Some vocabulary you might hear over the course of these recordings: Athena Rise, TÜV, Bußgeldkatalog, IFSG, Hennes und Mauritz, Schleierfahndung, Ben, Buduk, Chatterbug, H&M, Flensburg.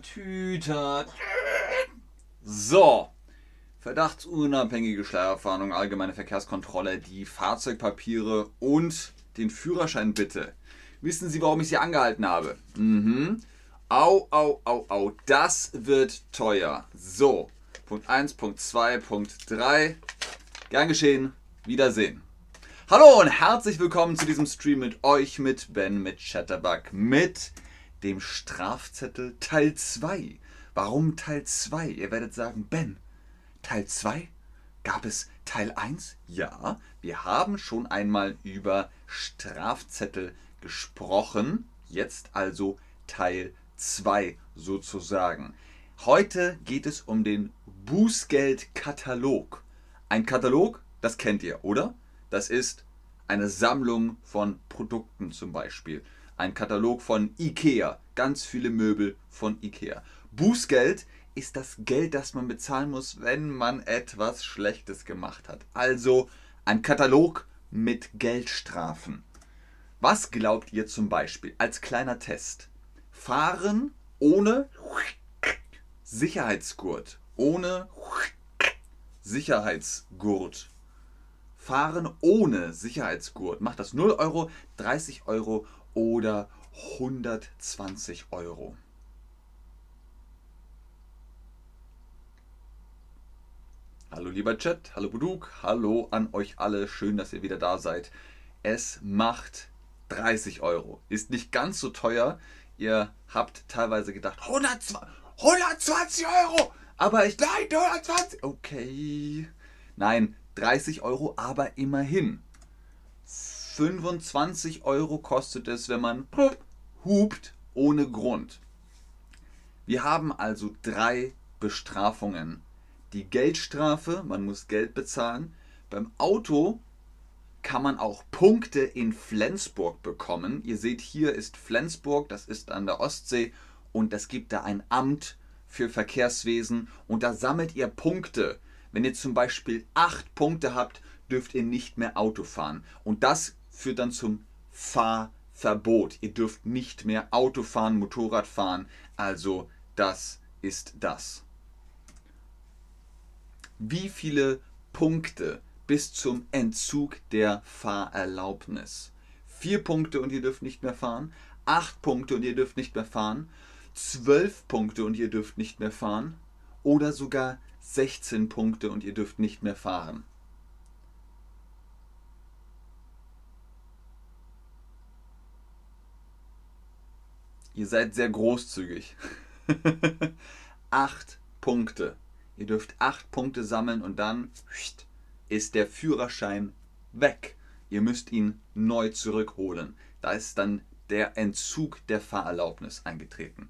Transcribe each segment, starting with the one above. Tüter. So. Verdachtsunabhängige Schleierfahndung, allgemeine Verkehrskontrolle, die Fahrzeugpapiere und den Führerschein bitte. Wissen Sie, warum ich Sie angehalten habe? Mhm. Au, au, au, au. Das wird teuer. So. Punkt 1, Punkt 2, Punkt 3. Gern geschehen. Wiedersehen. Hallo und herzlich willkommen zu diesem Stream mit euch, mit Ben, mit Chatterbug, mit dem Strafzettel Teil 2. Warum Teil 2? Ihr werdet sagen, Ben, Teil 2? Gab es Teil 1? Ja, wir haben schon einmal über Strafzettel gesprochen. Jetzt also Teil 2 sozusagen. Heute geht es um den Bußgeldkatalog. Ein Katalog, das kennt ihr, oder? Das ist eine Sammlung von Produkten zum Beispiel. Ein Katalog von Ikea. Ganz viele Möbel von Ikea. Bußgeld ist das Geld, das man bezahlen muss, wenn man etwas Schlechtes gemacht hat. Also ein Katalog mit Geldstrafen. Was glaubt ihr zum Beispiel als kleiner Test? Fahren ohne Sicherheitsgurt. Ohne Sicherheitsgurt. Fahren ohne Sicherheitsgurt. Macht das 0 Euro, 30 Euro oder 120 Euro? Hallo lieber Chat, hallo Buduk, hallo an euch alle. Schön, dass ihr wieder da seid. Es macht 30 Euro. Ist nicht ganz so teuer. Ihr habt teilweise gedacht, 120 Euro. Aber ich leite 120. Okay. Nein, 30 Euro, aber immerhin. 25 Euro kostet es, wenn man hupt ohne Grund. Wir haben also drei Bestrafungen. Die Geldstrafe, man muss Geld bezahlen. Beim Auto kann man auch Punkte in Flensburg bekommen. Ihr seht, hier ist Flensburg, das ist an der Ostsee und es gibt da ein Amt für Verkehrswesen und da sammelt ihr Punkte. Wenn ihr zum Beispiel 8 Punkte habt, dürft ihr nicht mehr Auto fahren. Und das führt dann zum Fahrverbot. Ihr dürft nicht mehr Auto fahren, Motorrad fahren. Also das ist das. Wie viele Punkte bis zum Entzug der Fahrerlaubnis? 4 Punkte und ihr dürft nicht mehr fahren. 8 Punkte und ihr dürft nicht mehr fahren. 12 Punkte und ihr dürft nicht mehr fahren. Oder sogar 16 Punkte und ihr dürft nicht mehr fahren. Ihr seid sehr großzügig. 8 Punkte. Ihr dürft 8 Punkte sammeln und dann ist der Führerschein weg. Ihr müsst ihn neu zurückholen. Da ist dann der Entzug der Fahrerlaubnis eingetreten.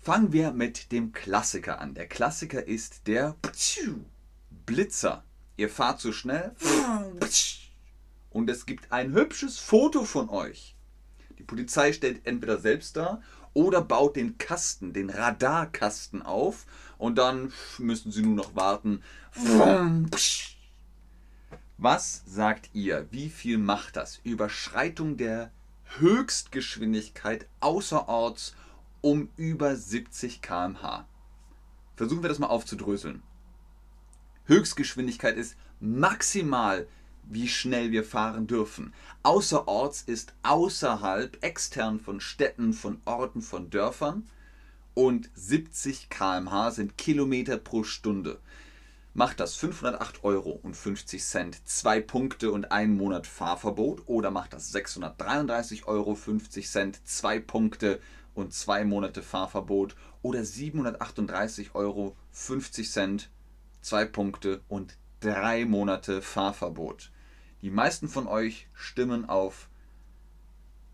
Fangen wir mit dem Klassiker an. Der Klassiker ist der Blitzer. Ihr fahrt zu schnell und es gibt ein hübsches Foto von euch. Die Polizei stellt entweder selbst dar oder baut den Kasten, den Radarkasten auf und dann müssen sie nur noch warten. Was sagt ihr? Wie viel macht das? Überschreitung der Höchstgeschwindigkeit außerorts um über 70 km/h. Versuchen wir das mal aufzudröseln. Höchstgeschwindigkeit ist maximal, wie schnell wir fahren dürfen. Außerorts ist außerhalb, extern von Städten, von Orten, von Dörfern. Und 70 km/h sind Kilometer pro Stunde. Macht das 508,50 Euro, 2 Punkte und 1 Monat Fahrverbot. Oder macht das 633,50 Euro, 2 Punkte und 2 Monate Fahrverbot oder 738,50 Euro, 2 Punkte und 3 Monate Fahrverbot. Die meisten von euch stimmen auf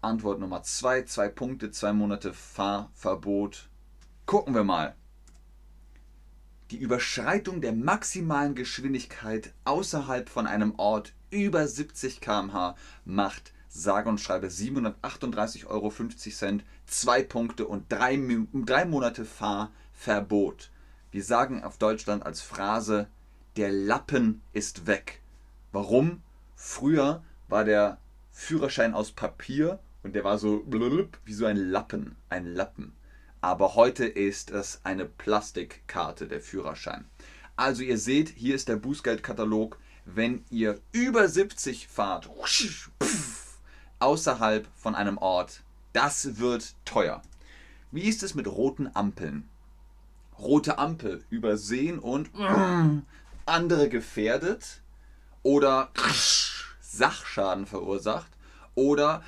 Antwort Nummer 2, 2 Punkte, 2 Monate Fahrverbot. Gucken wir mal. Die Überschreitung der maximalen Geschwindigkeit außerhalb von einem Ort über 70 km/h macht sage und schreibe 738,50 Euro, 2 Punkte und 3 Monate Fahrverbot. Wir sagen auf Deutschland als Phrase, der Lappen ist weg. Warum? Früher war der Führerschein aus Papier Und der war so wie so ein Lappen, Aber heute ist das eine Plastikkarte, der Führerschein. Also ihr seht, hier ist der Bußgeldkatalog. Wenn ihr über 70 fahrt, außerhalb von einem Ort, das wird teuer. Wie ist es mit roten Ampeln? Rote Ampel übersehen und andere gefährdet oder Sachschaden verursacht oder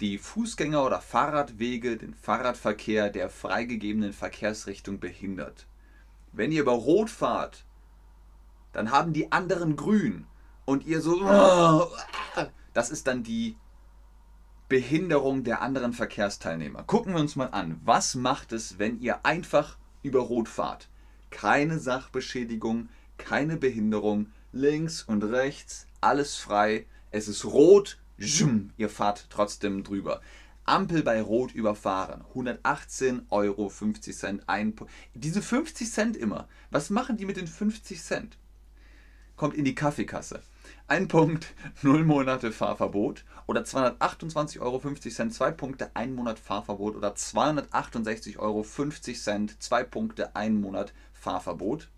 die Fußgänger- oder Fahrradwege, den Fahrradverkehr der freigegebenen Verkehrsrichtung behindert. Wenn ihr über Rot fahrt, dann haben die anderen Grün und ihr so, das ist dann die Behinderung der anderen Verkehrsteilnehmer. Gucken wir uns mal an, was macht es, wenn ihr einfach über Rot fahrt? Keine Sachbeschädigung, keine Behinderung, links und rechts, alles frei, es ist rot, ihr fahrt trotzdem drüber. Ampel bei Rot überfahren, 118 €, 50 Cent, diese 50 Cent immer, was machen die mit den 50 Cent? Kommt in die Kaffeekasse. 1 Punkt, 0 Monate Fahrverbot oder 228,50 €, 2 Punkte, 1 Monat Fahrverbot oder 268,50 €, 2 Punkte, 1 Monat Fahrverbot.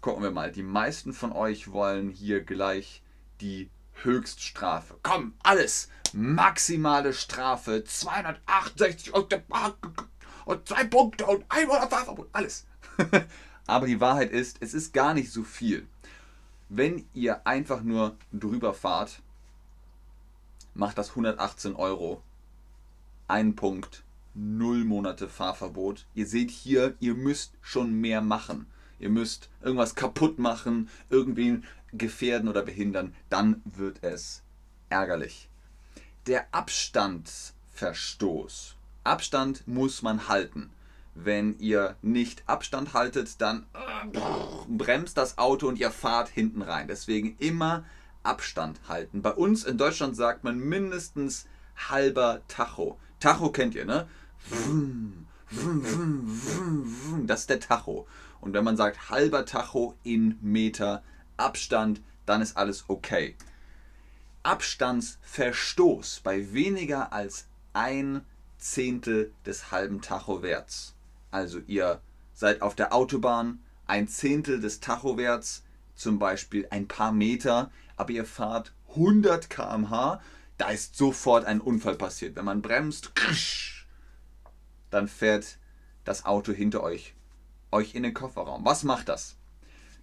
Gucken wir mal, die meisten von euch wollen hier gleich die Höchststrafe. Komm, alles! Maximale Strafe, 268 € und 2 Punkte und 1 Monat Fahrverbot, alles! Aber die Wahrheit ist, es ist gar nicht so viel. Wenn ihr einfach nur drüber fahrt, macht das 118 €, 1 Punkt, 0 Monate Fahrverbot. Ihr seht hier, ihr müsst schon mehr machen. Ihr müsst irgendwas kaputt machen, irgendwen gefährden oder behindern. Dann wird es ärgerlich. Der Abstandsverstoß. Abstand muss man halten. Wenn ihr nicht Abstand haltet, dann bremst das Auto und ihr fahrt hinten rein. Deswegen immer Abstand halten. Bei uns in Deutschland sagt man mindestens halber Tacho. Tacho kennt ihr, ne? Das ist der Tacho. Und wenn man sagt halber Tacho in Meter Abstand, dann ist alles okay. Abstandsverstoß bei weniger als 1/10 des halben Tachowerts. Also ihr seid auf der Autobahn, 1/10 des Tachowerts, zum Beispiel ein paar Meter, aber ihr fahrt 100 km/h, da ist sofort ein Unfall passiert. Wenn man bremst, dann fährt das Auto hinter euch in den Kofferraum. Was macht das?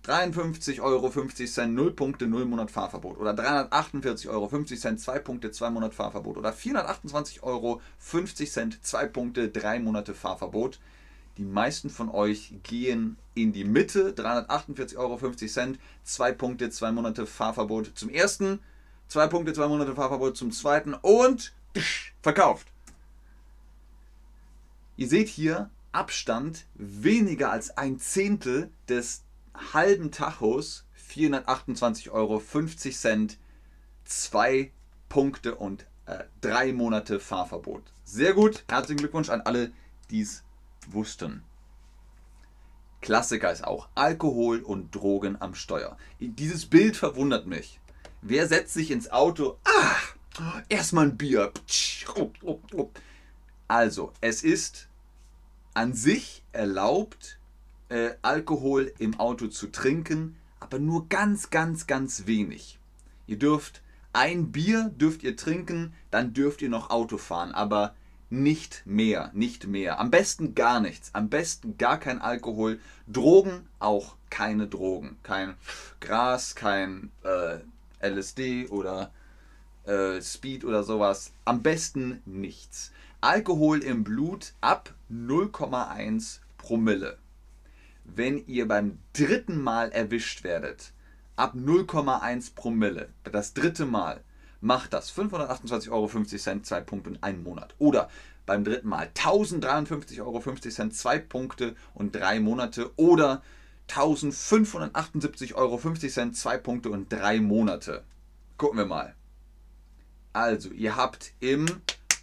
53,50 €, 0 Punkte, 0 Monat Fahrverbot oder 348,50 €, 2 Punkte, 2 Monat Fahrverbot oder 428,50 €, 2 Punkte, 3 Monate Fahrverbot. Die meisten von euch gehen in die Mitte, 348,50 €, 2 Punkte, 2 Monate Fahrverbot zum ersten, 2 Punkte, 2 Monate Fahrverbot zum zweiten und verkauft. Ihr seht hier Abstand weniger als 1/10 des halben Tachos, 428,50 €, 2 Punkte und 3 Monate Fahrverbot. Sehr gut, herzlichen Glückwunsch an alle, die es wussten. Klassiker ist auch Alkohol und Drogen am Steuer. Dieses Bild verwundert mich. Wer setzt sich ins Auto? Ah, erstmal ein Bier. Also, es ist an sich erlaubt, Alkohol im Auto zu trinken, aber nur ganz, ganz, ganz wenig. Ihr dürft ein Bier trinken, dann dürft ihr noch Auto fahren, aber nicht mehr, Am besten gar nichts, am besten gar kein Alkohol. Drogen auch keine Drogen, kein Gras, kein LSD oder Speed oder sowas. Am besten nichts. Alkohol im Blut ab 0,1 Promille. Wenn ihr beim dritten Mal erwischt werdet, ab 0,1 Promille, das dritte Mal, macht das 528,50 €, 2 Punkte und 1 Monat. Oder beim dritten Mal 1053,50 €, 2 Punkte und 3 Monate. Oder 1578,50 €, 2 Punkte und 3 Monate. Gucken wir mal. Also, ihr habt im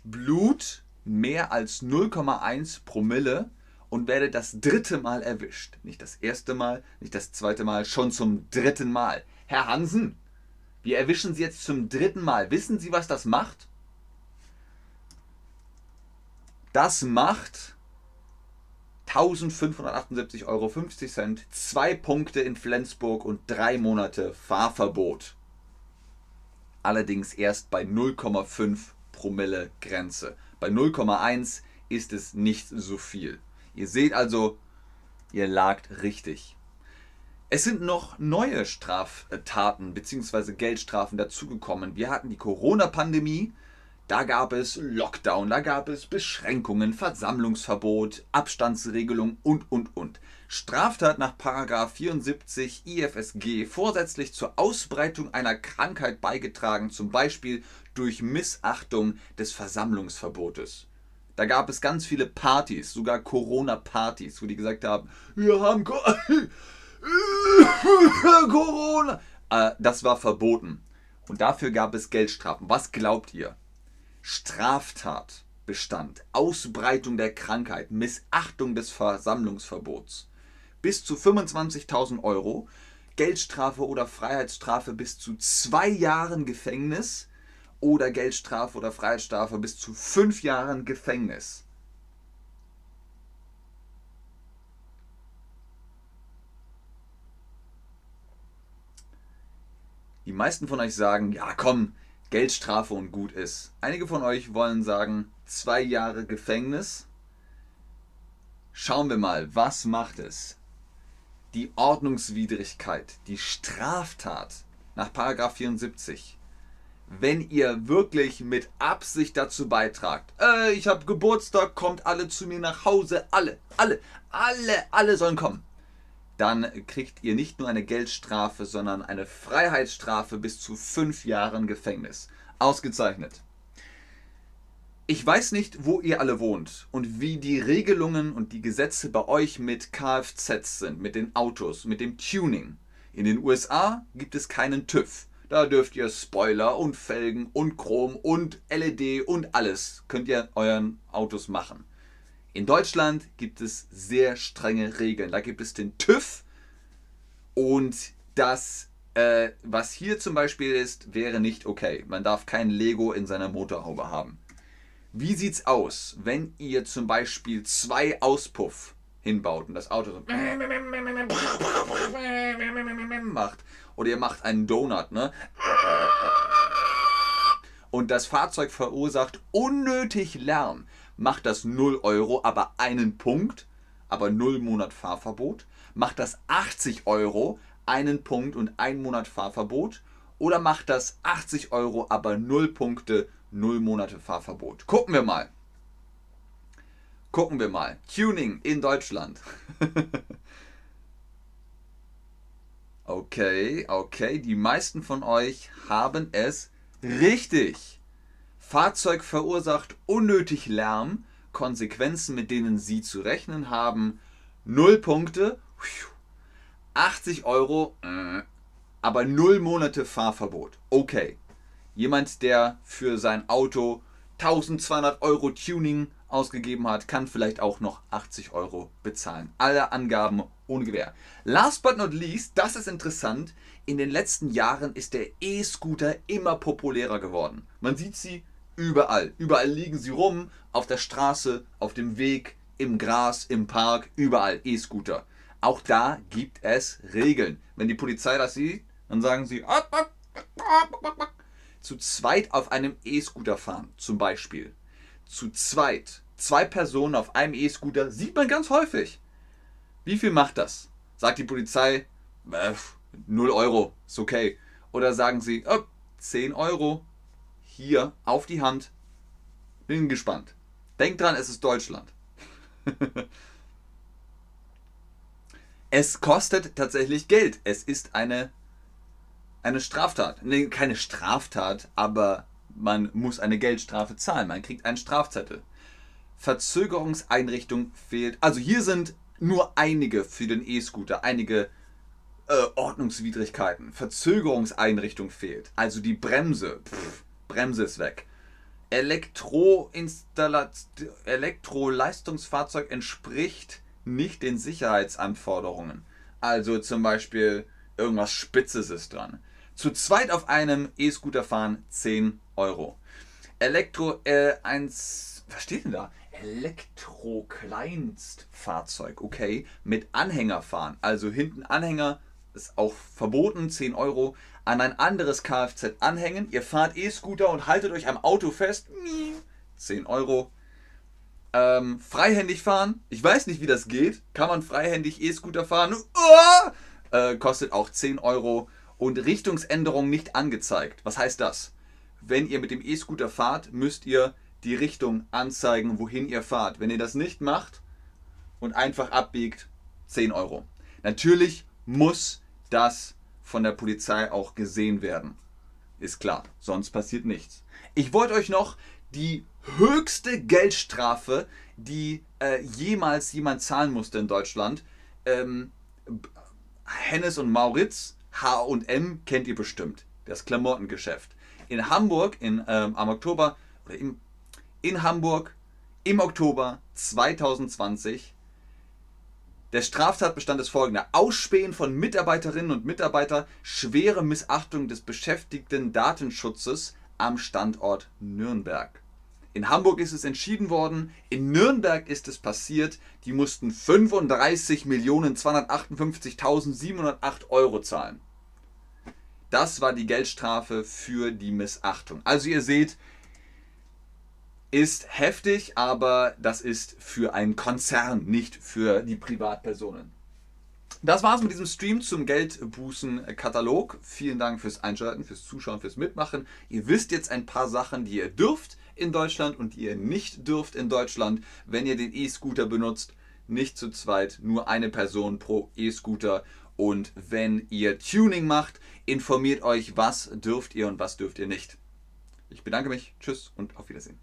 Blut mehr als 0,1 Promille. Und werdet das dritte Mal erwischt. Nicht das erste Mal, nicht das zweite Mal, schon zum dritten Mal. Herr Hansen, Wir erwischen sie jetzt zum dritten Mal. Wissen Sie, was das macht? Das macht 1578,50 Euro, 2 Punkte in Flensburg und 3 Monate Fahrverbot. Allerdings erst bei 0,5 Promille Grenze. Bei 0,1 ist es nicht so viel. Ihr seht also, ihr lagt richtig. Es sind noch neue Straftaten bzw. Geldstrafen dazugekommen. Wir hatten die Corona-Pandemie, da gab es Lockdown, da gab es Beschränkungen, Versammlungsverbot, Abstandsregelung und. Straftat nach § 74 IFSG, vorsätzlich zur Ausbreitung einer Krankheit beigetragen, zum Beispiel durch Missachtung des Versammlungsverbotes. Da gab es ganz viele Partys, sogar Corona-Partys, wo die gesagt haben, wir haben Corona. Das war verboten. Und dafür gab es Geldstrafen. Was glaubt ihr? Straftatbestand, Ausbreitung der Krankheit, Missachtung des Versammlungsverbots. Bis zu 25.000 Euro, Geldstrafe oder Freiheitsstrafe bis zu 2 Jahren Gefängnis. Oder Geldstrafe oder Freiheitsstrafe bis zu 5 Jahren Gefängnis. Die meisten von euch sagen, ja komm, Geldstrafe und gut ist. Einige von euch wollen sagen, 2 Jahre Gefängnis. Schauen wir mal, was macht es? Die Ordnungswidrigkeit, die Straftat nach § 74. Wenn ihr wirklich mit Absicht dazu beitragt, ich habe Geburtstag, kommt alle zu mir nach Hause, alle sollen kommen, dann kriegt ihr nicht nur eine Geldstrafe, sondern eine Freiheitsstrafe bis zu 5 Jahren Gefängnis. Ausgezeichnet. Ich weiß nicht, wo ihr alle wohnt und wie die Regelungen und die Gesetze bei euch mit Kfz sind, mit den Autos, mit dem Tuning. In den USA gibt es keinen TÜV. Da dürft ihr Spoiler und Felgen und Chrom und LED und alles könnt ihr euren Autos machen. In Deutschland gibt es sehr strenge Regeln. Da gibt es den TÜV und das, was hier zum Beispiel ist, wäre nicht okay. Man darf kein Lego in seiner Motorhaube haben. Wie sieht's aus, wenn ihr zum Beispiel 2 Auspuff hinbaut und das Auto so macht? Oder ihr macht einen Donut, ne? Und das Fahrzeug verursacht unnötig Lärm. Macht das 0 Euro, aber 1 Punkt, aber 0 Monat Fahrverbot? Macht das 80 Euro, 1 Punkt und 1 Monat Fahrverbot? Oder macht das 80 Euro, aber 0 Punkte, 0 Monate Fahrverbot? Gucken wir mal. Gucken wir mal. Tuning in Deutschland. Okay, die meisten von euch haben es richtig. Fahrzeug verursacht unnötig Lärm, Konsequenzen, mit denen Sie zu rechnen haben, 0 Punkte, 80 Euro, aber 0 Monate Fahrverbot. Okay, jemand, der für sein Auto 1200 Euro Tuning ausgegeben hat, kann vielleicht auch noch 80 Euro bezahlen. Alle Angaben ohne Gewähr. Last but not least, das ist interessant, in den letzten Jahren ist der E-Scooter immer populärer geworden. Man sieht sie überall. Überall liegen sie rum, auf der Straße, auf dem Weg, im Gras, im Park, überall E-Scooter. Auch da gibt es Regeln. Wenn die Polizei das sieht, dann sagen sie, zu zweit auf einem E-Scooter fahren, zum Beispiel. Zu zweit, 2 Personen auf einem E-Scooter, sieht man ganz häufig. Wie viel macht das? Sagt die Polizei, 0 Euro, ist okay. Oder sagen sie, 10 Euro, hier, auf die Hand. Bin gespannt. Denkt dran, es ist Deutschland. Es kostet tatsächlich Geld. Es ist eine Straftat. Nee, keine Straftat, aber man muss eine Geldstrafe zahlen. Man kriegt einen Strafzettel. Verzögerungseinrichtung fehlt. Also hier sind nur einige für den E-Scooter, einige Ordnungswidrigkeiten. Verzögerungseinrichtung fehlt, also die Bremse. Bremse ist weg. Elektroleistungsfahrzeug entspricht nicht den Sicherheitsanforderungen. Also zum Beispiel irgendwas Spitzes ist dran. Zu zweit auf einem E-Scooter fahren 10 Euro. Elektro, was steht denn da? Elektro-Kleinstfahrzeug, okay, mit Anhänger fahren. Also hinten Anhänger ist auch verboten, 10 Euro. An ein anderes Kfz anhängen, ihr fahrt E-Scooter und haltet euch am Auto fest, 10 Euro. Freihändig fahren, ich weiß nicht, wie das geht. Kann man freihändig E-Scooter fahren? Kostet auch 10 Euro. Und Richtungsänderung nicht angezeigt. Was heißt das? Wenn ihr mit dem E-Scooter fahrt, müsst ihr die Richtung anzeigen, wohin ihr fahrt. Wenn ihr das nicht macht und einfach abbiegt, 10 Euro. Natürlich muss das von der Polizei auch gesehen werden. Ist klar, sonst passiert nichts. Ich wollte euch noch die höchste Geldstrafe, die jemals jemand zahlen musste in Deutschland. Hennes und Mauritz, H&M, kennt ihr bestimmt. Das Klamottengeschäft. In Hamburg, im Oktober 2020, der Straftatbestand ist folgender: Ausspähen von Mitarbeiterinnen und Mitarbeitern, schwere Missachtung des beschäftigten Datenschutzes am Standort Nürnberg. In Hamburg ist es entschieden worden, in Nürnberg ist es passiert, die mussten 35.258.708 Euro zahlen. Das war die Geldstrafe für die Missachtung. Also ihr seht, ist heftig, aber das ist für einen Konzern, nicht für die Privatpersonen. Das war's mit diesem Stream zum Geldbußenkatalog. Vielen Dank fürs Einschalten, fürs Zuschauen, fürs Mitmachen. Ihr wisst jetzt ein paar Sachen, die ihr dürft in Deutschland und die ihr nicht dürft in Deutschland, wenn ihr den E-Scooter benutzt. Nicht zu zweit, nur eine Person pro E-Scooter. Und wenn ihr Tuning macht, informiert euch, was dürft ihr und was dürft ihr nicht. Ich bedanke mich, tschüss und auf Wiedersehen.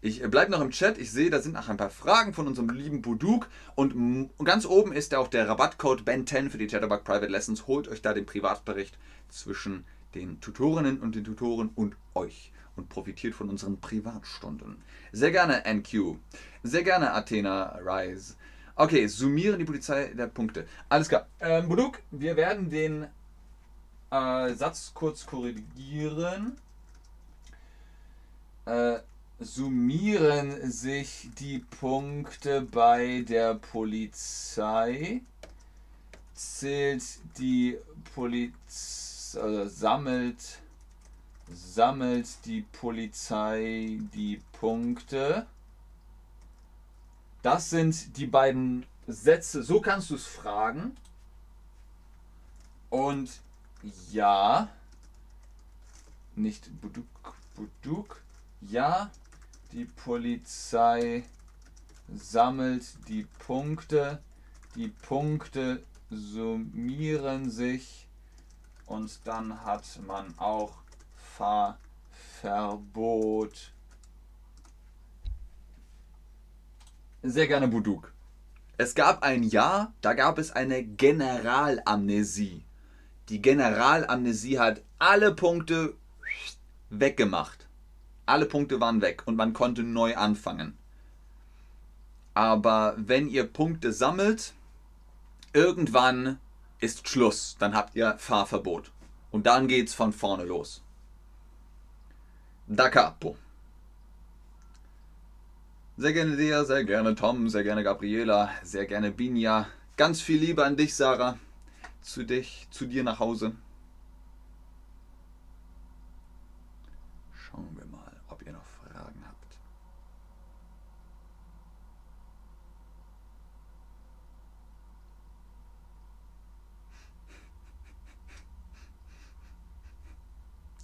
Ich bleibe noch im Chat, ich sehe, da sind noch ein paar Fragen von unserem lieben Buduk. Und ganz oben ist auch der Rabattcode BEN10 für die Chatterbug Private Lessons. Holt euch da den Privatbericht zwischen den Tutorinnen und den Tutoren und euch. Und profitiert von unseren Privatstunden. Sehr gerne, NQ. Sehr gerne, Athena Rise. Okay, summieren die Polizei der Punkte. Alles klar. Buduk, wir werden den Satz kurz korrigieren. Summieren sich die Punkte bei der Polizei? Zählt die Polizei, also sammelt die Polizei die Punkte? Das sind die beiden Sätze. So kannst du es fragen. Und ja, nicht Buduk. Ja, die Polizei sammelt die Punkte. Die Punkte summieren sich. Und dann hat man auch Fahrverbot. Sehr gerne, Buduk. Es gab ein Jahr, da gab es eine Generalamnesie. Die Generalamnesie hat alle Punkte weggemacht. Alle Punkte waren weg und man konnte neu anfangen. Aber wenn ihr Punkte sammelt, irgendwann ist Schluss. Dann habt ihr Fahrverbot. Und dann geht's von vorne los. Da capo. Sehr gerne Dea, sehr gerne Tom, sehr gerne Gabriela, sehr gerne Binja. Ganz viel Liebe an dich, Sarah. Zu dir nach Hause. Schauen wir mal, ob ihr noch Fragen habt.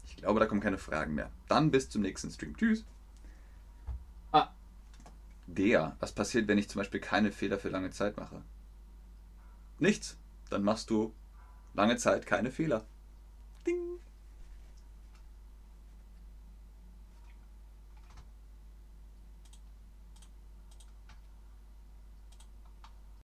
Ich glaube, da kommen keine Fragen mehr. Dann bis zum nächsten Stream. Tschüss. Was passiert, wenn ich zum Beispiel keine Fehler für lange Zeit mache? Nichts. Dann machst du lange Zeit keine Fehler. Ding.